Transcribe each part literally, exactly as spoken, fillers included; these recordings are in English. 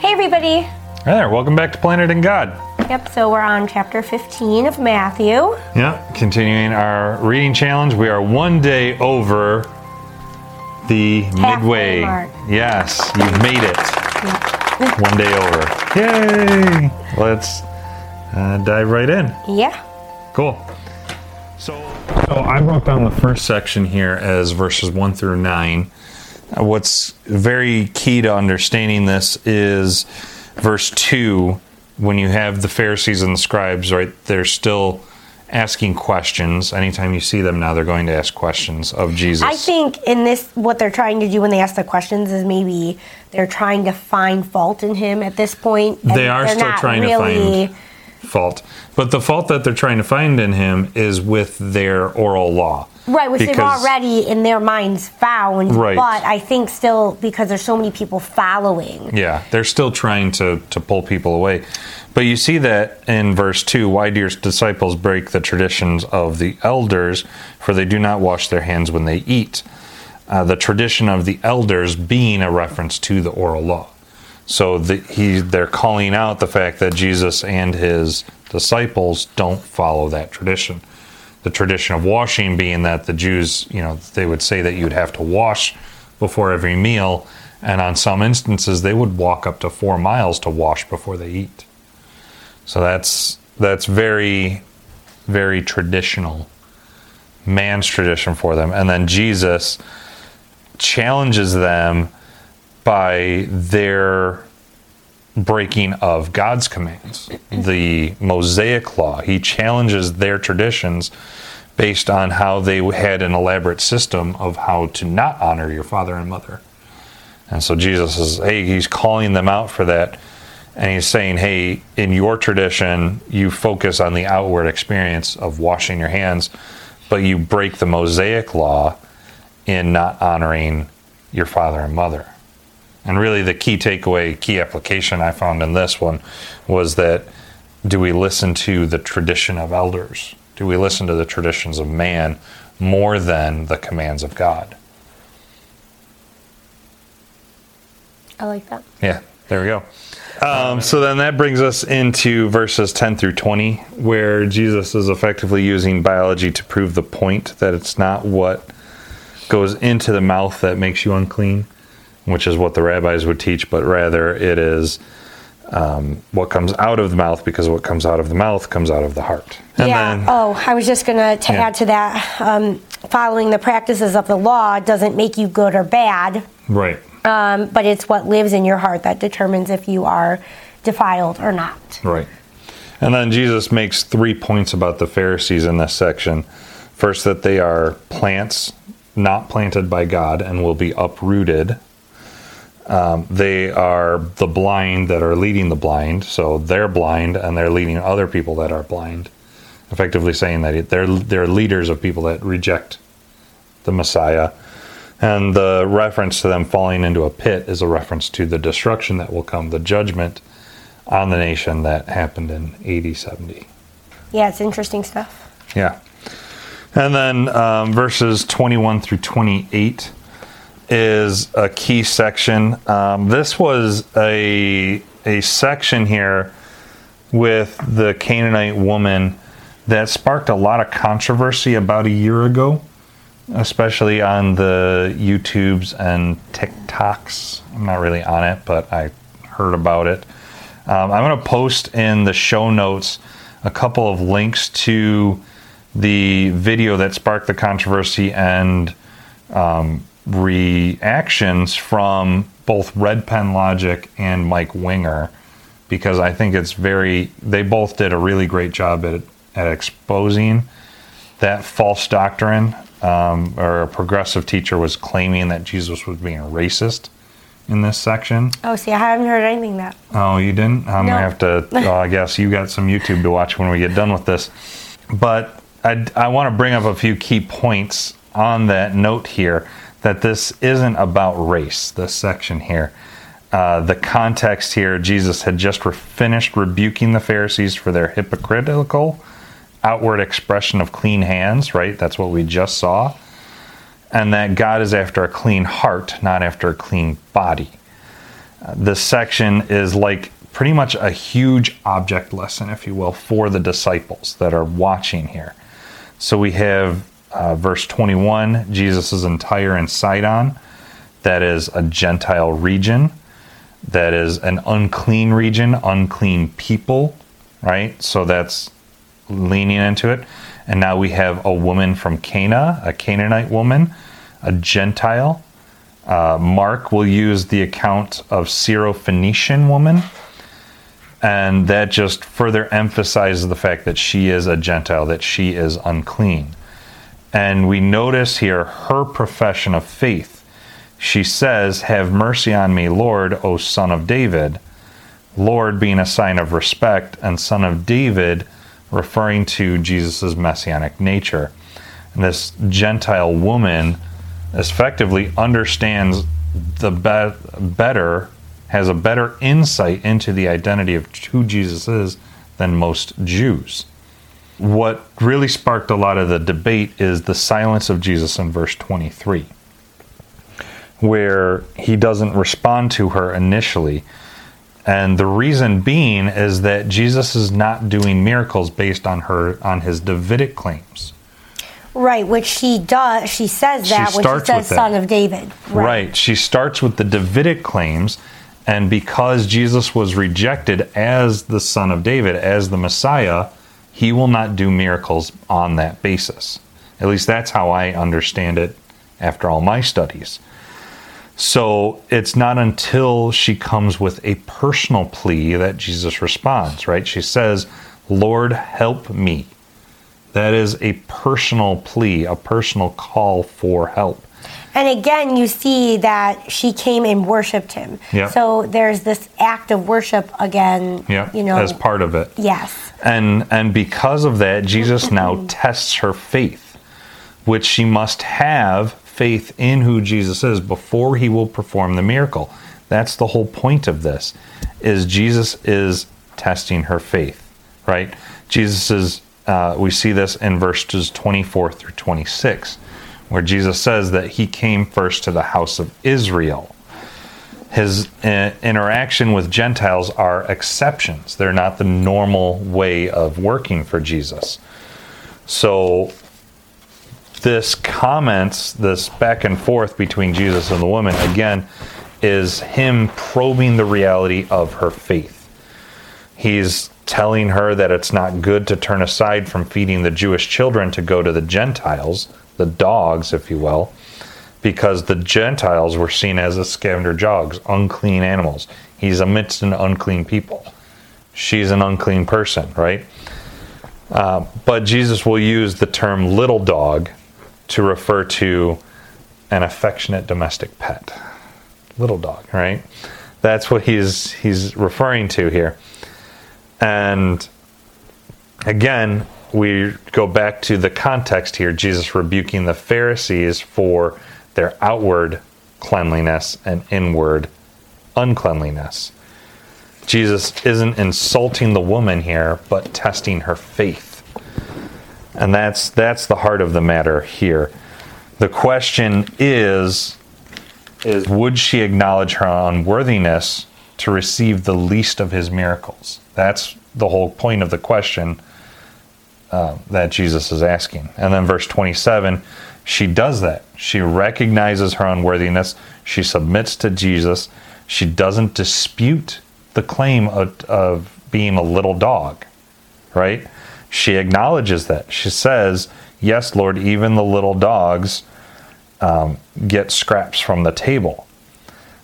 Hey, everybody. Hi there. Welcome back to Planted in God. Yep, so we're on chapter fifteen of Matthew. Yep, continuing our reading challenge. We are one day over the halfway midway mark. Yes, you've made it. Yep. One day over. Yay! Let's uh, dive right in. Yeah. Cool. So, so I broke down the first section here as verses one through nine. What's very key to understanding this is verse two, when you have the Pharisees and the scribes, right, they're still asking questions. Anytime you see them now, they're going to ask questions of Jesus. I think in this, what they're trying to do when they ask the questions is maybe they're trying to find fault in him at this point. They are still trying really... to find fault. But the fault that they're trying to find in him is with their oral law. Right, which because, they've already in their minds found, right. But I think still, because there's so many people following. Yeah, they're still trying to, to pull people away. But you see that in verse two, why do your disciples break the traditions of the elders, for they do not wash their hands when they eat? Uh, the tradition of the elders being a reference to the oral law. So the, he, they're calling out the fact that Jesus and his disciples don't follow that tradition. The tradition of washing being that the Jews, you know, they would say that you'd have to wash before every meal. And on some instances, they would walk up to four miles to wash before they eat. So that's that's very, very traditional, man's tradition for them. And then Jesus challenges them by their breaking of God's commands, the Mosaic law. He challenges their traditions based on how they had an elaborate system of how to not honor your father and mother. And so Jesus is, hey, he's calling them out for that. And he's saying, hey, in your tradition, you focus on the outward experience of washing your hands, but you break the Mosaic law in not honoring your father and mother. And really the key takeaway, key application I found in this one was that, do we listen to the tradition of elders? Do we listen to the traditions of man more than the commands of God? I like that. Yeah, there we go. Um, so then that brings us into verses ten through twenty, where Jesus is effectively using biology to prove the point that it's not what goes into the mouth that makes you unclean, which is what the rabbis would teach, but rather it is um, what comes out of the mouth, because what comes out of the mouth comes out of the heart. And yeah. Then, oh, I was just going to yeah. add to that. Um, following the practices of the law doesn't make you good or bad. Right. Um, but it's what lives in your heart that determines if you are defiled or not. Right. And then Jesus makes three points about the Pharisees in this section. First, that they are plants not planted by God and will be uprooted. Um, they are the blind that are leading the blind. So they're blind and they're leading other people that are blind. Effectively saying that they're, they're leaders of people that reject the Messiah. And the reference to them falling into a pit is a reference to the destruction that will come, the judgment on the nation that happened in A D seventy. Yeah, it's interesting stuff. Yeah. And then um, verses twenty-one through twenty-eight is a key section. Um, this was a a section here with the Canaanite woman that sparked a lot of controversy about a year ago, especially on the YouTubes and TikToks. I'm not really on it, but I heard about it. Um, I'm going to post in the show notes a couple of links to the video that sparked the controversy and um, reactions from both Red Pen Logic and Mike Winger, because I think it's very, they both did a really great job at, at exposing that false doctrine, um, or a progressive teacher was claiming that Jesus was being racist in this section. Oh, see, I haven't heard anything that. Oh, you didn't? I'm no. going to have to, well, I guess you got some YouTube to watch when we get done with this. But I, I want to bring up a few key points on that note here, that this isn't about race, this section here. Uh, the context here, Jesus had just re- finished rebuking the Pharisees for their hypocritical outward expression of clean hands, right? That's what we just saw. And that God is after a clean heart, not after a clean body. this section is like pretty much a huge object lesson, if you will, for the disciples that are watching here. So we have uh, verse twenty-one, Jesus is in Tyre and Sidon. That is a Gentile region. That is an unclean region, unclean people, right? So that's leaning into it. And now we have a woman from Cana, a Canaanite woman, a Gentile. Uh, Mark will use the account of Syrophoenician woman. And that just further emphasizes the fact that she is a Gentile, that she is unclean. And we notice here her profession of faith. She says, "Have mercy on me, Lord, O Son of David." Lord being a sign of respect, and Son of David referring to Jesus' messianic nature. And this Gentile woman effectively understands the be- better, has a better insight into the identity of who Jesus is than most Jews. What really sparked a lot of the debate is the silence of Jesus in verse twenty-three. Where he doesn't respond to her initially. And the reason being is that Jesus is not doing miracles based on her on his Davidic claims. Right, which she does. She says that she when she says Son of David. Right. right. She starts with the Davidic claims, and because Jesus was rejected as the Son of David, as the Messiah, he will not do miracles on that basis. At least that's how I understand it after all my studies. So it's not until she comes with a personal plea that Jesus responds, right? She says, "Lord, help me." That is a personal plea, a personal call for help. And again, you see that she came and worshipped him. Yep. So there's this act of worship again, yep. you know. As part of it. Yes. And and because of that, Jesus now tests her faith, which she must have faith in who Jesus is before he will perform the miracle. That's the whole point of this, is Jesus is testing her faith, right? Jesus is, uh, we see this in verses twenty-four through twenty-six, where Jesus says that he came first to the house of Israel. His uh, interaction with Gentiles are exceptions. They're not the normal way of working for Jesus. So this comments, this back and forth between Jesus and the woman, again, is him probing the reality of her faith. He's telling her that it's not good to turn aside from feeding the Jewish children to go to the Gentiles, the dogs, if you will, because the Gentiles were seen as the scavenger dogs, unclean animals. He's amidst an unclean people. She's an unclean person, right? Uh, but Jesus will use the term little dog to refer to an affectionate domestic pet. Little dog, right? That's what he's he's referring to here. And again, we go back to the context here, Jesus rebuking the Pharisees for their outward cleanliness and inward uncleanliness. Jesus isn't insulting the woman here, but testing her faith. And that's that's the heart of the matter here. The question is, is would she acknowledge her unworthiness to receive the least of his miracles? That's the whole point of the question uh, that Jesus is asking. And then verse twenty-seven, she does that. She recognizes her unworthiness. She submits to Jesus. She doesn't dispute the claim of, of being a little dog, right? She acknowledges that. She says, "Yes, Lord, even the little dogs um, get scraps from the table."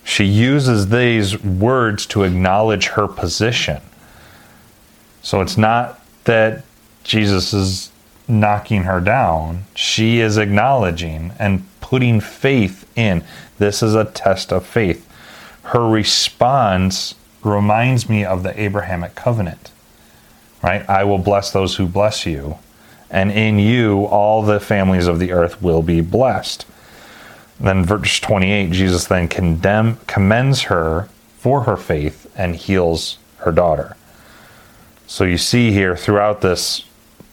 She uses these words to acknowledge her position. So it's not that Jesus is knocking her down. She is acknowledging and putting faith in. This is a test of faith. Her response reminds me of the Abrahamic covenant, right? "I will bless those who bless you, and in you all the families of the earth will be blessed." Then verse twenty-eight, Jesus then condemn, commends her for her faith and heals her daughter. So you see here throughout this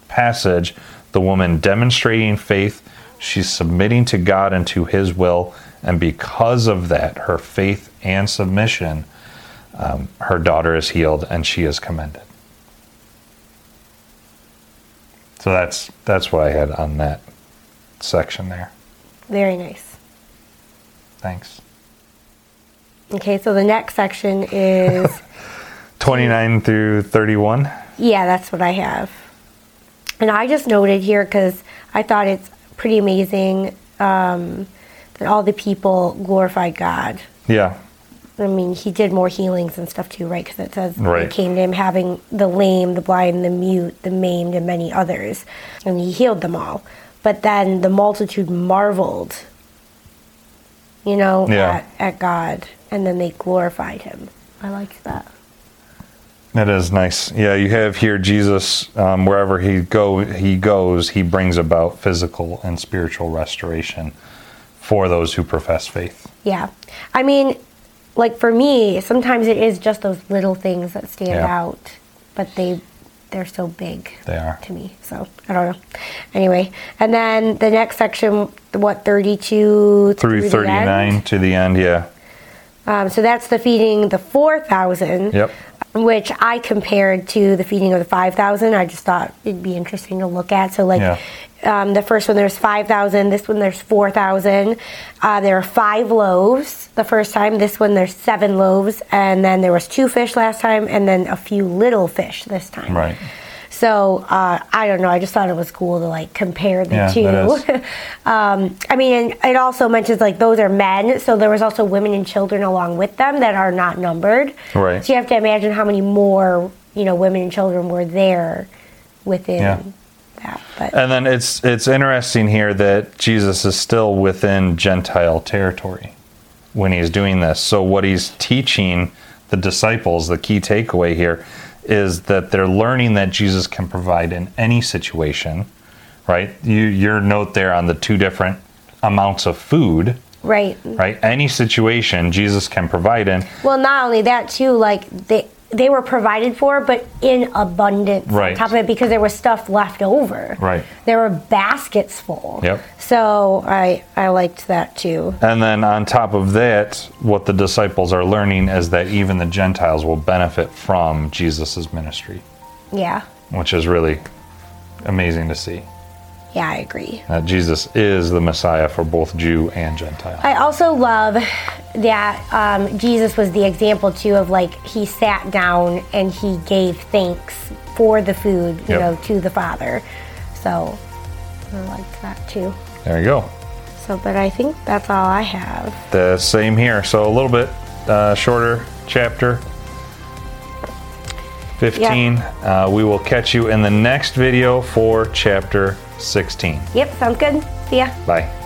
passage, the woman demonstrating faith, she's submitting to God and to his will, and because of that, her faith and submission um, her daughter is healed and she is commended. So that's that's what I had on that section there. Very nice. Thanks. Okay, so the next section is... twenty-nine through thirty-one? Yeah, that's what I have. And I just noted here because I thought it's pretty amazing um, that all the people glorified God. Yeah. I mean, he did more healings and stuff too, right? Because it says right. They came to him having the lame, the blind, the mute, the maimed, and many others. And he healed them all. But then the multitude marveled, you know, yeah. at, at God. And then they glorified him. I like that. That is nice. Yeah, you have here Jesus, um, wherever he go, he goes, he brings about physical and spiritual restoration for those who profess faith. Yeah. I mean, like for me, sometimes it is just those little things that stand yeah. out, but they, they're so big they are. To me. So, I don't know. Anyway, and then the next section, what, thirty-two through, through thirty-nine the to the end, yeah. Um, so that's the feeding the four thousand. Yep. Which I compared to the feeding of the five thousand. I just thought it'd be interesting to look at. So, like, yeah. um, the first one, there's five thousand. This one, there's four thousand. Uh, there are five loaves the first time. This one, there's seven loaves. And then there was two fish last time, and then a few little fish this time. Right. So, uh, I don't know. I just thought it was cool to, like, compare the yeah, two. That is. um, I mean, and it also mentions, like, those are men. So there was also women and children along with them that are not numbered. Right. So you have to imagine how many more, you know, women and children were there within yeah. that. But. And then it's it's interesting here that Jesus is still within Gentile territory when he's doing this. So what he's teaching the disciples, the key takeaway here, is that they're learning that Jesus can provide in any situation, right? You, your note there on the two different amounts of food. Right. Right? Any situation Jesus can provide in. Well, not only that, too, like, they they were provided for, but in abundance right. on top of it, because there was stuff left over. Right. There were baskets full. Yep. So I, I liked that, too. And then on top of that, what the disciples are learning is that even the Gentiles will benefit from Jesus' ministry. Yeah. Which is really amazing to see. Yeah, I agree. That Jesus is the Messiah for both Jew and Gentile. I also love that um, Jesus was the example, too, of, like, he sat down and he gave thanks for the food, you yep. know, to the Father. So I liked that, too. There you go. So, but I think that's all I have. The same here. So a little bit uh, shorter chapter. fifteen. Yep. Uh, we will catch you in the next video for chapter sixteen. Yep, sounds good. See ya. Bye.